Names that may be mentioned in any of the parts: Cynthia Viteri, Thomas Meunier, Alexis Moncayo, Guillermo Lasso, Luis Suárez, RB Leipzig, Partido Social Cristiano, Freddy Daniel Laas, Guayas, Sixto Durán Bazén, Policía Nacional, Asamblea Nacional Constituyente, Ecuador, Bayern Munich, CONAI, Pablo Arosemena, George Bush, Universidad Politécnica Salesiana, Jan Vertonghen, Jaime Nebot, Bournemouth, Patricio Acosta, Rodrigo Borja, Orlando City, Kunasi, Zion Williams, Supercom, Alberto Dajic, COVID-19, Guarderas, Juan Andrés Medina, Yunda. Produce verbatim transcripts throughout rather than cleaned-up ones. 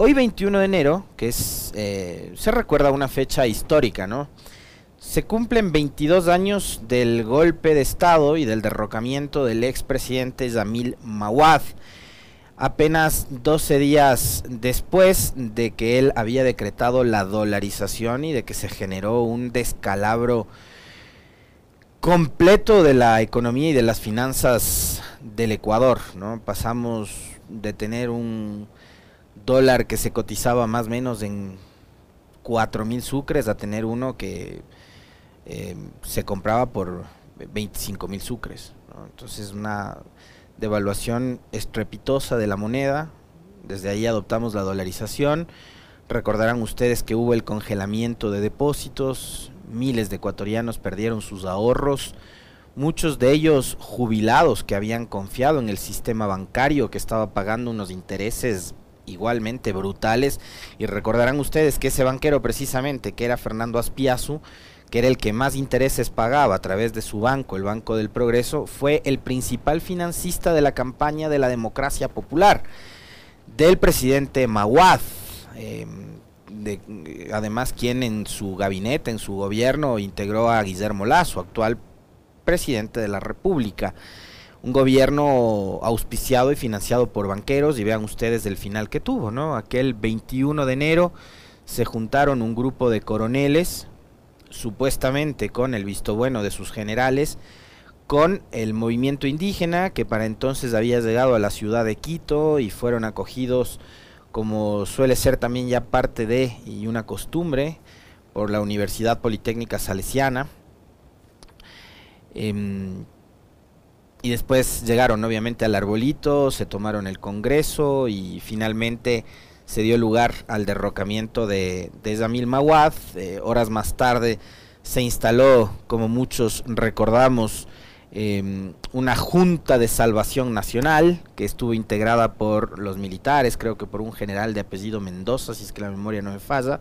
Hoy veintiuno de enero, que es eh, se recuerda una fecha histórica, ¿no? Se cumplen veintidós años del golpe de Estado y del derrocamiento del expresidente Jamil Mahuad, apenas doce días después de que él había decretado la dolarización y de que se generó un descalabro completo de la economía y de las finanzas del Ecuador, ¿no? Pasamos de tener un dólar que se cotizaba más o menos en cuatro mil sucres a tener uno que eh, se compraba por veinticinco mil sucres, ¿no? Entonces una devaluación estrepitosa de la moneda. Desde ahí adoptamos la dolarización. Recordarán ustedes que hubo el congelamiento de depósitos. Miles de ecuatorianos perdieron sus ahorros, muchos de ellos jubilados que habían confiado en el sistema bancario, que estaba pagando unos intereses igualmente brutales. Y recordarán ustedes que ese banquero precisamente, que era Fernando Aspiazú, que era el que más intereses pagaba a través de su banco, el Banco del Progreso, fue el principal financista de la campaña de la Democracia Popular del presidente Mahuad, eh, de, además quien en su gabinete, en su gobierno, integró a Guillermo Lasso, actual presidente de la República. Un gobierno auspiciado y financiado por banqueros, y vean ustedes el final que tuvo, ¿no? Aquel veintiuno de enero se juntaron un grupo de coroneles, supuestamente con el visto bueno de sus generales, con el movimiento indígena que para entonces había llegado a la ciudad de Quito, y fueron acogidos, como suele ser también ya parte de y una costumbre, por la Universidad Politécnica Salesiana. Eh, Y después llegaron obviamente al Arbolito, se tomaron el Congreso y finalmente se dio lugar al derrocamiento de, de Jamil Mahuad. Eh, horas más tarde se instaló, como muchos recordamos, eh, una Junta de Salvación Nacional que estuvo integrada por los militares, creo que por un general de apellido Mendoza, si es que la memoria no me falla,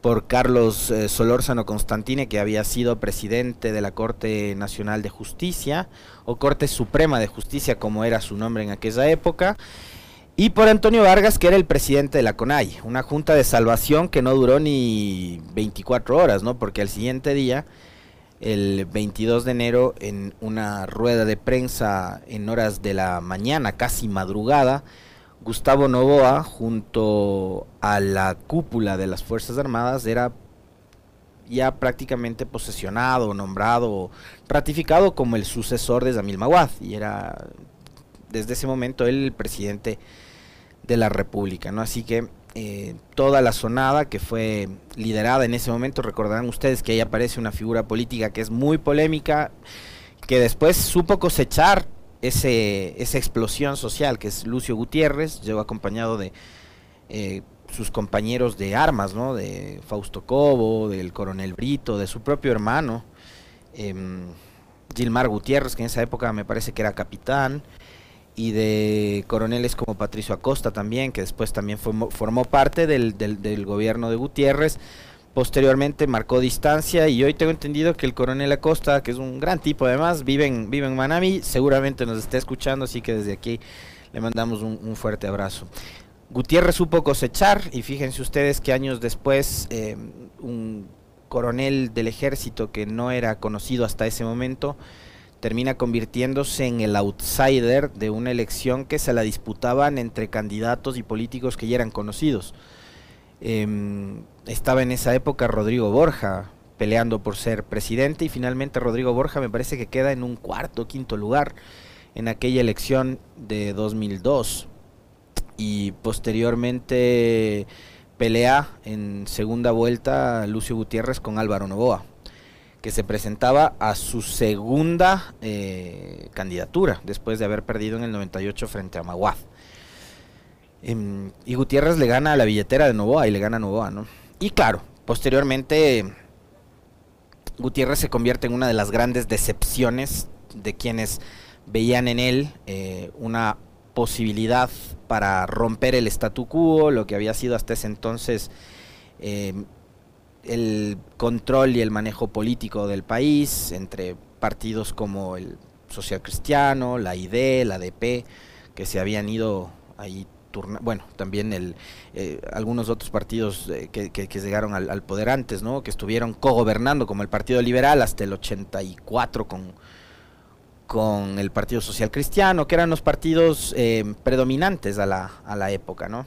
por Carlos eh, Solórzano Constantine, que había sido presidente de la Corte Nacional de Justicia, o Corte Suprema de Justicia, como era su nombre en aquella época, y por Antonio Vargas, que era el presidente de la CONAI. Una junta de salvación que no duró ni veinticuatro horas, ¿no? Porque al siguiente día, el veintidós de enero, en una rueda de prensa en horas de la mañana, casi madrugada, Gustavo Noboa, junto a la cúpula de las Fuerzas Armadas, era ya prácticamente posesionado, nombrado, ratificado como el sucesor de Jamil Mahuad, y era desde ese momento él el presidente de la República, ¿no? Así que eh, toda la zonada que fue liderada en ese momento, recordarán ustedes que ahí aparece una figura política que es muy polémica, que después supo cosechar Ese, esa explosión social, que es Lucio Gutiérrez. Llegó acompañado de eh, sus compañeros de armas, ¿no? De Fausto Cobo, del coronel Brito, de su propio hermano, eh, Gilmar Gutiérrez, que en esa época me parece que era capitán, y de coroneles como Patricio Acosta también, que después también formó, formó parte del, del, del gobierno de Gutiérrez. Posteriormente marcó distancia, y hoy tengo entendido que el coronel Acosta, que es un gran tipo además, vive en, vive en Manami, seguramente nos está escuchando, así que desde aquí le mandamos un, un fuerte abrazo. Gutiérrez supo cosechar, y fíjense ustedes que años después eh, un coronel del ejército que no era conocido hasta ese momento, termina convirtiéndose en el outsider de una elección que se la disputaban entre candidatos y políticos que ya eran conocidos. Eh, estaba en esa época Rodrigo Borja peleando por ser presidente, y finalmente Rodrigo Borja me parece que queda en un cuarto o quinto lugar en aquella elección de dos mil dos, y posteriormente pelea en segunda vuelta Lucio Gutiérrez con Álvaro Noboa, que se presentaba a su segunda eh, candidatura después de haber perdido en el noventa y ocho frente a Mahuad. Y Gutiérrez le gana a la billetera de Noboa, y le gana a Noboa, ¿no? Y claro, posteriormente Gutiérrez se convierte en una de las grandes decepciones de quienes veían en él eh, una posibilidad para romper el statu quo, lo que había sido hasta ese entonces eh, el control y el manejo político del país, entre partidos como el Social Cristiano, la I D, la A D P, que se habían ido ahí turna, bueno, también el eh, algunos otros partidos eh, que, que, que llegaron al, al poder antes, ¿no? Que estuvieron cogobernando, como el Partido Liberal hasta el ochenta y cuatro con, con el Partido Social Cristiano, que eran los partidos eh, predominantes a la, a la época, ¿no?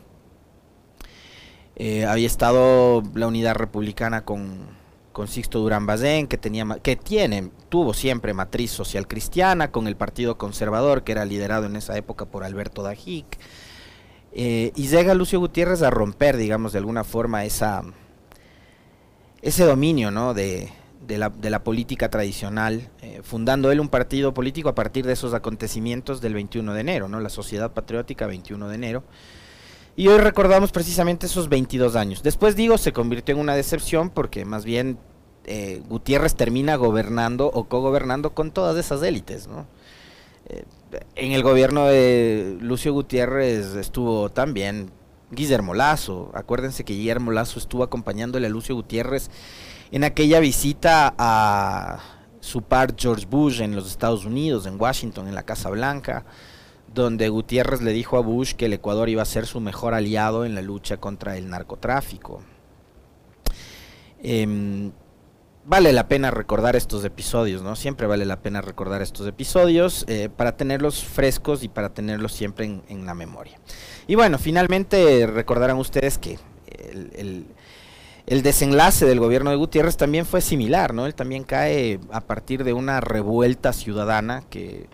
Eh, había estado la Unidad Republicana con... con Sixto Durán Bazén, que tenía que tiene, tuvo siempre matriz social cristiana, con el Partido Conservador, que era liderado en esa época por Alberto Dajic, eh, y llega Lucio Gutiérrez a romper, digamos, de alguna forma esa ese dominio, ¿no? de, de, la, de la política tradicional, eh, fundando él un partido político a partir de esos acontecimientos del veintiuno de enero, ¿no? La Sociedad Patriótica veintiuno de enero. Y hoy recordamos precisamente esos veintidós años. Después, digo, se convirtió en una decepción porque más bien eh, Gutiérrez termina gobernando o cogobernando con todas esas élites, ¿no? Eh, en el gobierno de Lucio Gutiérrez estuvo también Guillermo Lasso. Acuérdense que Guillermo Lasso estuvo acompañándole a Lucio Gutiérrez en aquella visita a su par George Bush en los Estados Unidos, en Washington, en la Casa Blanca, donde Gutiérrez le dijo a Bush que el Ecuador iba a ser su mejor aliado en la lucha contra el narcotráfico. Eh, vale la pena recordar estos episodios, ¿no? Siempre vale la pena recordar estos episodios eh, para tenerlos frescos y para tenerlos siempre en, en la memoria. Y bueno, finalmente recordarán ustedes que el, el, el desenlace del gobierno de Gutiérrez también fue similar, ¿no? Él también cae a partir de una revuelta ciudadana que...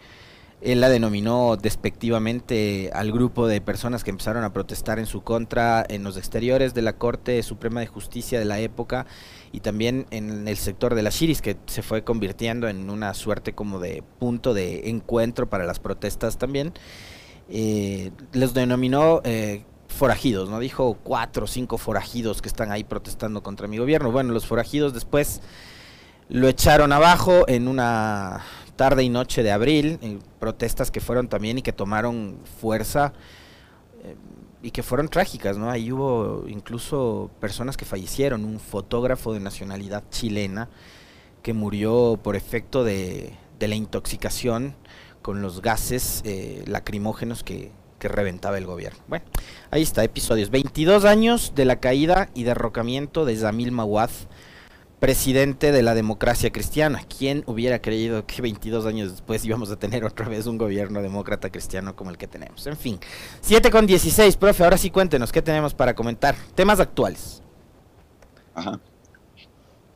él la denominó despectivamente al grupo de personas que empezaron a protestar en su contra en los exteriores de la Corte Suprema de Justicia de la época y también en el sector de las Chiris, que se fue convirtiendo en una suerte como de punto de encuentro para las protestas también. Eh, los denominó eh, forajidos, ¿no? Dijo cuatro o cinco forajidos que están ahí protestando contra mi gobierno. Bueno, los forajidos después lo echaron abajo en una... tarde y noche de abril, eh, protestas que fueron también y que tomaron fuerza eh, y que fueron trágicas, ¿no? Ahí hubo incluso personas que fallecieron, un fotógrafo de nacionalidad chilena que murió por efecto de, de la intoxicación con los gases eh, lacrimógenos que, que reventaba el gobierno. Bueno, ahí está, episodios. veintidós años de la caída y derrocamiento de Jamil Mahuad, presidente de la Democracia Cristiana. ¿Quién hubiera creído que veintidós años después íbamos a tener otra vez un gobierno demócrata cristiano como el que tenemos? En fin, siete con dieciséis, profe, ahora sí cuéntenos, ¿qué tenemos para comentar? Temas actuales. Ajá.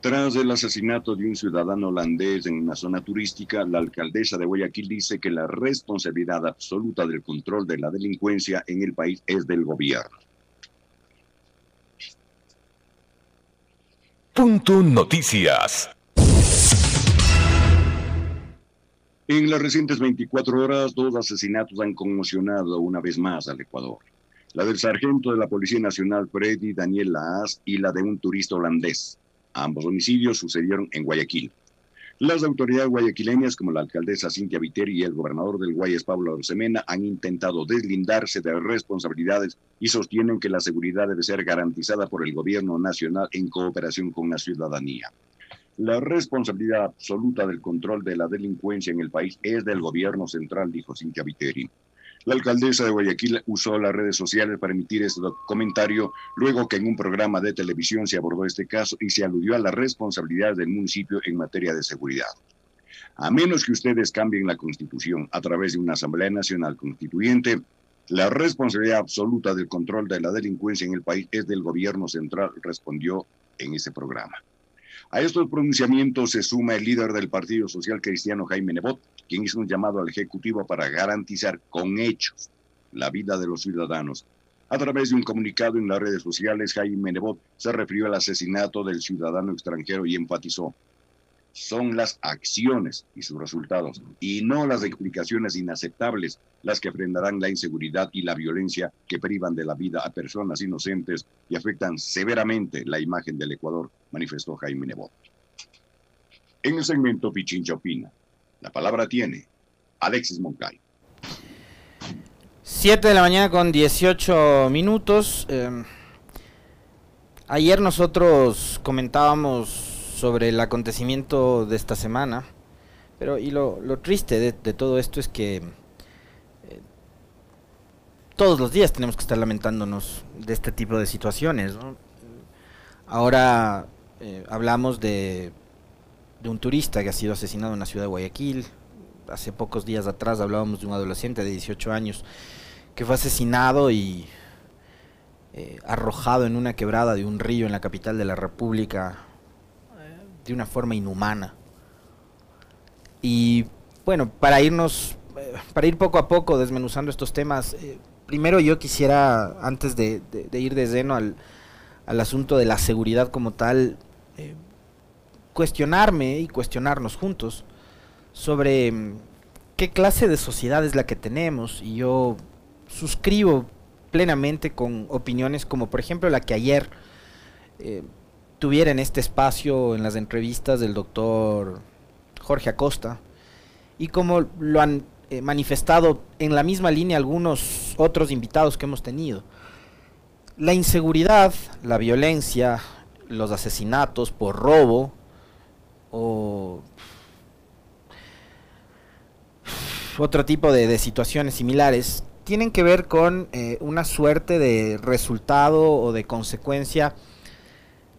Tras el asesinato de un ciudadano holandés en una zona turística, la alcaldesa de Guayaquil dice que la responsabilidad absoluta del control de la delincuencia en el país es del gobierno. Punto Noticias. En las recientes veinticuatro horas, dos asesinatos han conmocionado una vez más al Ecuador. La del sargento de la Policía Nacional Freddy Daniel Laas y la de un turista holandés. Ambos homicidios sucedieron en Guayaquil. Las autoridades guayaquileñas, como la alcaldesa Cynthia Viteri y el gobernador del Guayas, Pablo Arosemena, han intentado deslindarse de responsabilidades y sostienen que la seguridad debe ser garantizada por el gobierno nacional en cooperación con la ciudadanía. La responsabilidad absoluta del control de la delincuencia en el país es del gobierno central, dijo Cynthia Viteri. La alcaldesa de Guayaquil usó las redes sociales para emitir este comentario luego que en un programa de televisión se abordó este caso y se aludió a la responsabilidad del municipio en materia de seguridad. A menos que ustedes cambien la Constitución a través de una Asamblea Nacional Constituyente, la responsabilidad absoluta del control de la delincuencia en el país es del gobierno central, respondió en ese programa. A estos pronunciamientos se suma el líder del Partido Social Cristiano, Jaime Nebot, quien hizo un llamado al Ejecutivo para garantizar con hechos la vida de los ciudadanos. A través de un comunicado en las redes sociales, Jaime Nebot se refirió al asesinato del ciudadano extranjero y enfatizó: son las acciones y sus resultados, y no las explicaciones inaceptables, las que frenarán la inseguridad y la violencia que privan de la vida a personas inocentes y afectan severamente la imagen del Ecuador, manifestó Jaime Nebot. En el segmento Pichincha Opina, la palabra tiene Alexis Moncayo. siete de la mañana con dieciocho minutos. Eh, ayer nosotros comentábamos sobre el acontecimiento de esta semana, pero y lo, lo triste de, de todo esto es que eh, todos los días tenemos que estar lamentándonos de este tipo de situaciones, ¿no? Ahora eh, hablamos de, de un turista que ha sido asesinado en la ciudad de Guayaquil. Hace pocos días atrás hablábamos de un adolescente de dieciocho años que fue asesinado y eh, arrojado en una quebrada de un río en la capital de la República de una forma inhumana. Y bueno, para irnos, para ir poco a poco desmenuzando estos temas, eh, primero yo quisiera, antes de, de, de ir de lleno al, al asunto de la seguridad como tal, eh, cuestionarme y cuestionarnos juntos sobre qué clase de sociedad es la que tenemos. Y yo suscribo plenamente con opiniones como por ejemplo la que ayer eh, tuviera en este espacio, en las entrevistas del doctor Jorge Acosta, y como lo han eh, manifestado en la misma línea algunos otros invitados que hemos tenido. La inseguridad, la violencia, los asesinatos por robo o otro tipo de, de situaciones similares tienen que ver con eh, una suerte de resultado o de consecuencia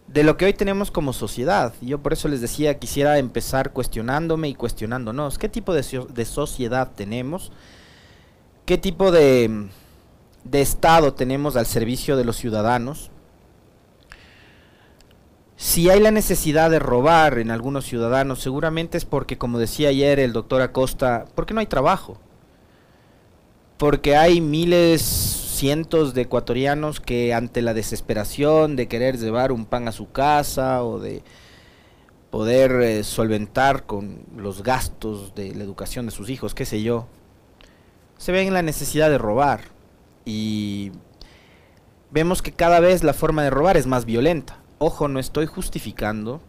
de lo que hoy tenemos como sociedad. Yo por eso les decía, quisiera empezar cuestionándome y cuestionándonos. ¿Qué tipo de, so de sociedad tenemos? ¿Qué tipo de, de Estado tenemos al servicio de los ciudadanos? Si hay la necesidad de robar en algunos ciudadanos, seguramente es porque, como decía ayer el doctor Acosta, porque no hay trabajo. Porque hay miles... cientos de ecuatorianos que ante la desesperación de querer llevar un pan a su casa o de poder eh, solventar con los gastos de la educación de sus hijos, qué sé yo, se ven en la necesidad de robar, y vemos que cada vez la forma de robar es más violenta. Ojo, no estoy justificando,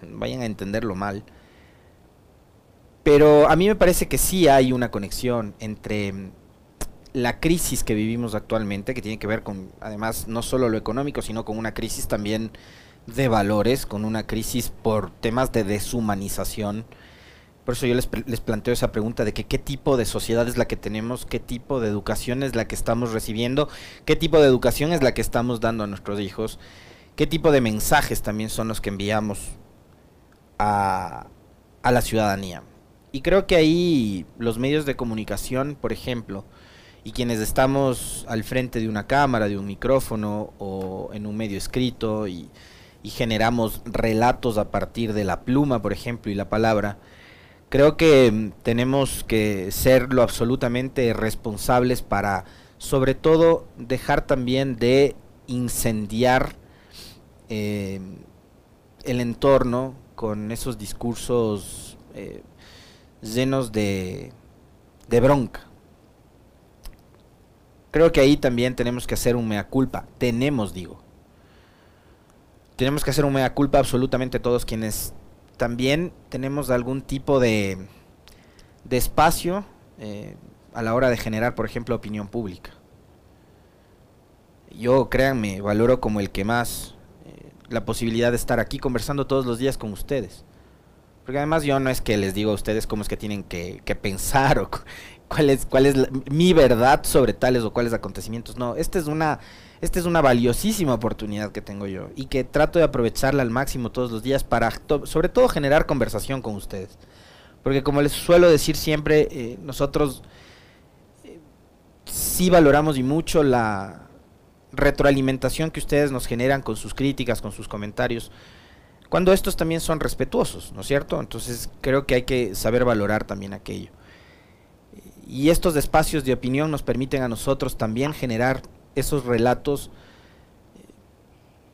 vayan a entenderlo mal, pero a mí me parece que sí hay una conexión entre la crisis que vivimos actualmente, que tiene que ver con, además, no solo lo económico, sino con una crisis también de valores, con una crisis por temas de deshumanización. Por eso yo les, les planteo esa pregunta de que qué tipo de sociedad es la que tenemos, qué tipo de educación es la que estamos recibiendo, qué tipo de educación es la que estamos dando a nuestros hijos, qué tipo de mensajes también son los que enviamos a, a la ciudadanía. Y creo que ahí los medios de comunicación, por ejemplo, y quienes estamos al frente de una cámara, de un micrófono o en un medio escrito y, y generamos relatos a partir de la pluma, por ejemplo, y la palabra, creo que tenemos que ser lo absolutamente responsables para, sobre todo, dejar también de incendiar eh, el entorno con esos discursos eh, llenos de, de bronca. Creo que ahí también tenemos que hacer un mea culpa. Tenemos, digo. Tenemos que hacer un mea culpa absolutamente todos quienes también tenemos algún tipo de, de espacio eh, a la hora de generar, por ejemplo, opinión pública. Yo, créanme, valoro como el que más eh, la posibilidad de estar aquí conversando todos los días con ustedes. Porque además yo no es que les digo a ustedes cómo es que tienen que, que pensar o cuál es, cuál es la, mi verdad sobre tales o cuáles acontecimientos. No, esta es una, esta es una valiosísima oportunidad que tengo yo y que trato de aprovecharla al máximo todos los días para, to, sobre todo, generar conversación con ustedes. Porque como les suelo decir siempre, eh, nosotros eh, sí valoramos y mucho la retroalimentación que ustedes nos generan con sus críticas, con sus comentarios, cuando estos también son respetuosos, ¿no es cierto? Entonces creo que hay que saber valorar también aquello. Y estos espacios de opinión nos permiten a nosotros también generar esos relatos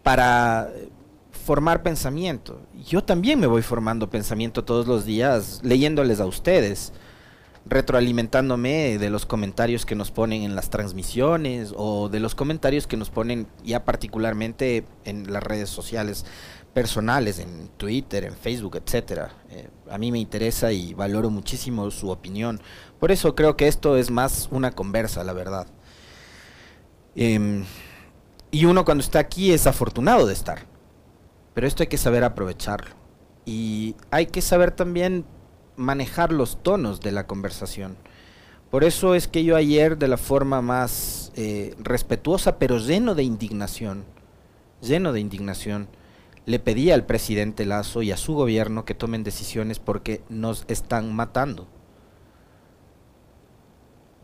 para formar pensamiento. Yo también me voy formando pensamiento todos los días, leyéndoles a ustedes, retroalimentándome de los comentarios que nos ponen en las transmisiones o de los comentarios que nos ponen ya particularmente en las redes sociales personales, en Twitter, en Facebook, etcétera. Eh, a mí me interesa y valoro muchísimo su opinión. Por eso creo que esto es más una conversa, la verdad. Eh, y uno cuando está aquí es afortunado de estar. Pero esto hay que saber aprovecharlo. Y hay que saber también manejar los tonos de la conversación. Por eso es que yo ayer, de la forma más eh, respetuosa, pero lleno de indignación, lleno de indignación, le pedí al presidente Lasso y a su gobierno que tomen decisiones porque nos están matando.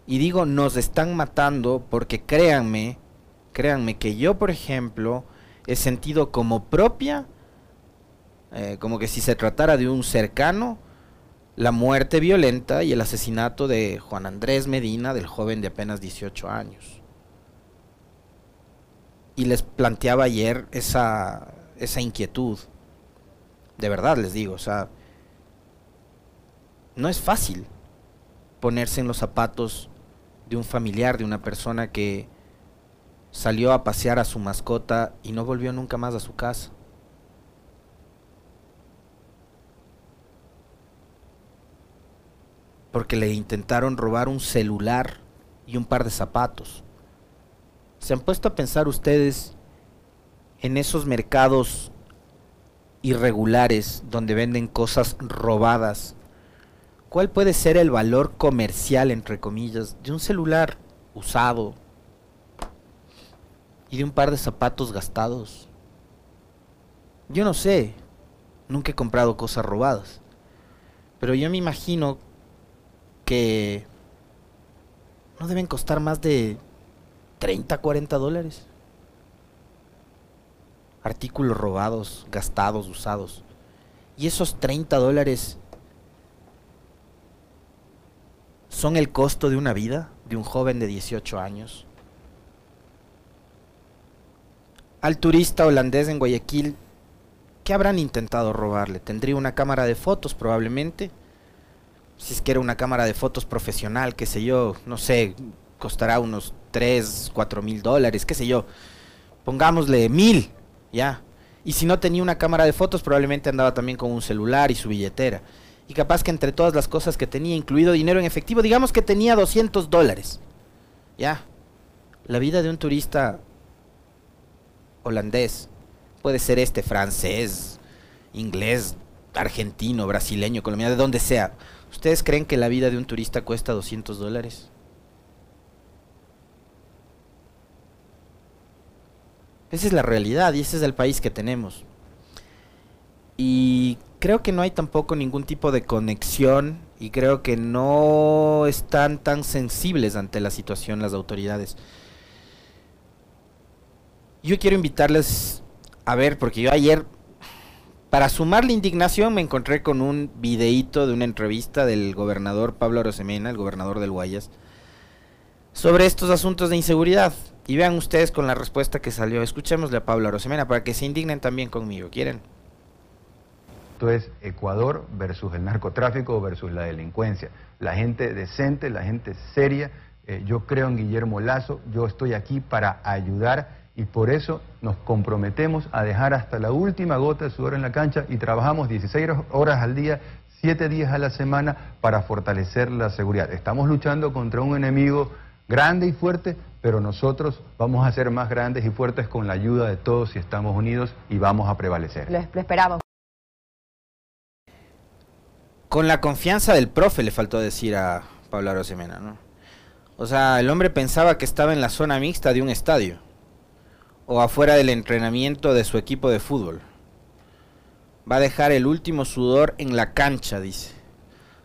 Y digo nos están matando porque créanme, créanme que yo, por ejemplo, he sentido como propia, eh, como que si se tratara de un cercano, la muerte violenta y el asesinato de Juan Andrés Medina, del joven de apenas dieciocho años. Y les planteaba ayer esa, esa inquietud. De verdad les digo, o sea, no es fácil ponerse en los zapatos de un familiar, de una persona que salió a pasear a su mascota y no volvió nunca más a su casa. Porque le intentaron robar un celular y un par de zapatos. ¿Se han puesto a pensar ustedes en esos mercados irregulares donde venden cosas robadas? ¿Cuál puede ser el valor comercial, entre comillas, de un celular usado y de un par de zapatos gastados? Yo no sé, nunca he comprado cosas robadas, pero yo me imagino que no deben costar más de treinta, cuarenta dólares. Artículos robados, gastados, usados. Y esos treinta dólares son el costo de una vida, de un joven de dieciocho años. Al turista holandés en Guayaquil, ¿qué habrán intentado robarle? Tendría una cámara de fotos probablemente. Si es que era una cámara de fotos profesional, qué sé yo, no sé, costará unos tres, cuatro mil dólares, qué sé yo. Pongámosle mil, ya. Y si no tenía una cámara de fotos, probablemente andaba también con un celular y su billetera. Y capaz que entre todas las cosas que tenía, incluido dinero en efectivo, digamos que tenía doscientos dólares. Ya. La vida de un turista holandés, puede ser este francés, inglés, argentino, brasileño, colombiano, de donde sea. ¿Ustedes creen que la vida de un turista cuesta doscientos dólares? Esa es la realidad y ese es el país que tenemos. Y creo que no hay tampoco ningún tipo de conexión y creo que no están tan sensibles ante la situación las autoridades. Yo quiero invitarles a ver, porque yo ayer, para sumar la indignación, me encontré con un videíto de una entrevista del gobernador Pablo Arosemena, el gobernador del Guayas, sobre estos asuntos de inseguridad. Y vean ustedes con la respuesta que salió. Escuchémosle a Pablo Arosemena para que se indignen también conmigo. ¿Quieren? Esto es Ecuador versus el narcotráfico versus la delincuencia. La gente decente, la gente seria. Eh, yo creo en Guillermo Lasso. Yo estoy aquí para ayudar. Y por eso nos comprometemos a dejar hasta la última gota de sudor en la cancha y trabajamos dieciséis horas al día, siete días a la semana para fortalecer la seguridad. Estamos luchando contra un enemigo grande y fuerte, pero nosotros vamos a ser más grandes y fuertes con la ayuda de todos si estamos unidos y vamos a prevalecer. Lo esperamos. Con la confianza del profe le faltó decir a Pablo Arosemena, ¿no? O sea, el hombre pensaba que estaba en la zona mixta de un estadio o afuera del entrenamiento de su equipo de fútbol. Va a dejar el último sudor en la cancha, dice.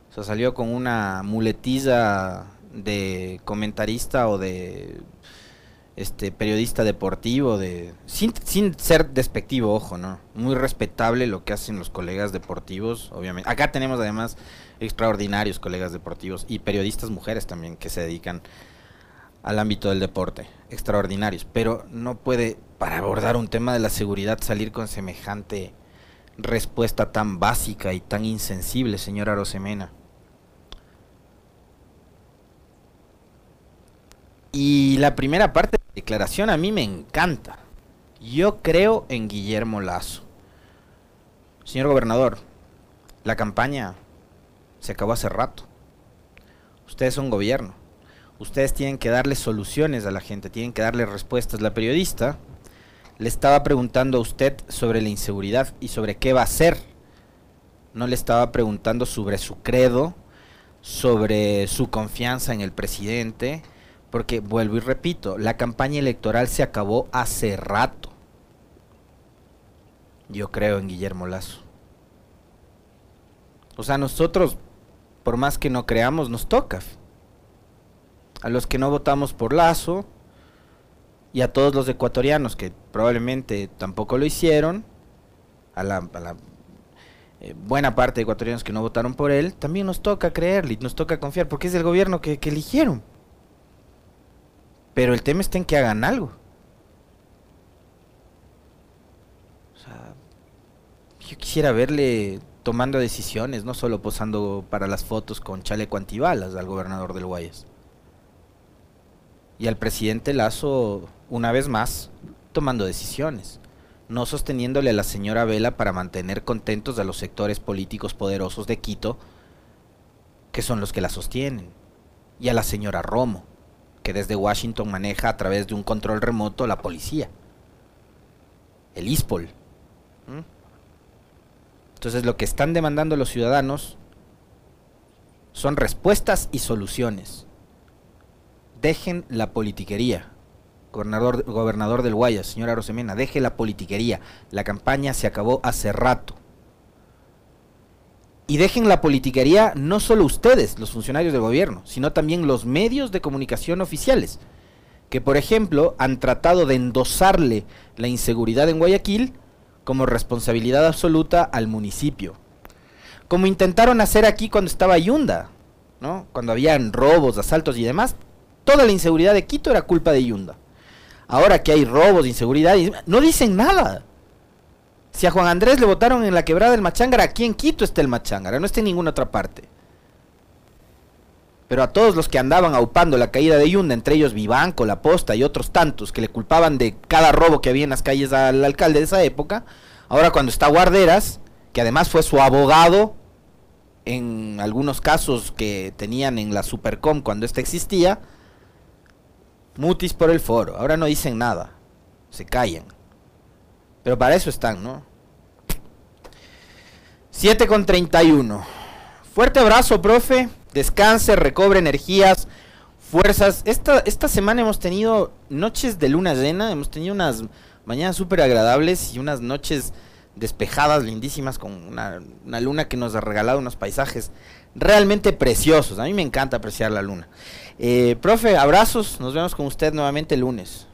O sea, salió con una muletilla de comentarista o de este periodista deportivo, de sin, sin ser despectivo, ojo, ¿no? Muy respetable lo que hacen los colegas deportivos, obviamente. Acá tenemos además extraordinarios colegas deportivos y periodistas mujeres también que se dedican al ámbito del deporte, extraordinarios, pero no puede, para abordar un tema de la seguridad, salir con semejante respuesta tan básica y tan insensible, señor Arosemena. Y la primera parte de la declaración a mí me encanta. Yo creo en Guillermo Lasso. Señor gobernador, la campaña se acabó hace rato. Ustedes son gobierno. Ustedes tienen que darle soluciones a la gente, tienen que darle respuestas. La periodista le estaba preguntando a usted sobre la inseguridad y sobre qué va a hacer. No le estaba preguntando sobre su credo, sobre su confianza en el presidente, porque vuelvo y repito, la campaña electoral se acabó hace rato. Yo creo en Guillermo Lasso. O sea, nosotros, por más que no creamos, nos toca. A los que no votamos por Lasso y a todos los ecuatorianos que probablemente tampoco lo hicieron, a la, a la eh, buena parte de ecuatorianos que no votaron por él, también nos toca creerle, nos toca confiar, porque es el gobierno que, que eligieron. Pero el tema está en que hagan algo. O sea, yo quisiera verle tomando decisiones, no solo posando para las fotos con chaleco antibalas al gobernador del Guayas. Y al presidente Lasso, una vez más, tomando decisiones, no sosteniéndole a la señora Vela para mantener contentos a los sectores políticos poderosos de Quito, que son los que la sostienen, y a la señora Romo, que desde Washington maneja a través de un control remoto la policía, el ISPOL. ¿Mm? Entonces lo que están demandando los ciudadanos son respuestas y soluciones. Dejen la politiquería, gobernador, gobernador del Guayas, señora Arosemena, deje la politiquería, la campaña se acabó hace rato. Y dejen la politiquería no solo ustedes, los funcionarios del gobierno, sino también los medios de comunicación oficiales, que por ejemplo han tratado de endosarle la inseguridad en Guayaquil como responsabilidad absoluta al municipio, como intentaron hacer aquí cuando estaba Yunda, ¿no? Cuando habían robos, asaltos y demás. Toda la inseguridad de Quito era culpa de Yunda. Ahora que hay robos, inseguridad, no dicen nada. Si a Juan Andrés le votaron en la quebrada del Machangara, aquí en Quito está el Machangara, no está en ninguna otra parte. Pero a todos los que andaban aupando la caída de Yunda, entre ellos Vivanco, La Posta y otros tantos, que le culpaban de cada robo que había en las calles al alcalde de esa época, ahora cuando está Guarderas, que además fue su abogado en algunos casos que tenían en la Supercom cuando esta existía, mutis por el foro, ahora no dicen nada, se callan, pero para eso están, ¿no? siete con treinta y uno. Fuerte abrazo, profe, descanse, recobre energías, fuerzas. Esta, esta semana hemos tenido noches de luna llena, hemos tenido unas mañanas súper agradables y unas noches despejadas, lindísimas, con una, una luna que nos ha regalado unos paisajes realmente preciosos. A mí me encanta apreciar la luna. Eh, profe, abrazos, nos vemos con usted nuevamente el lunes.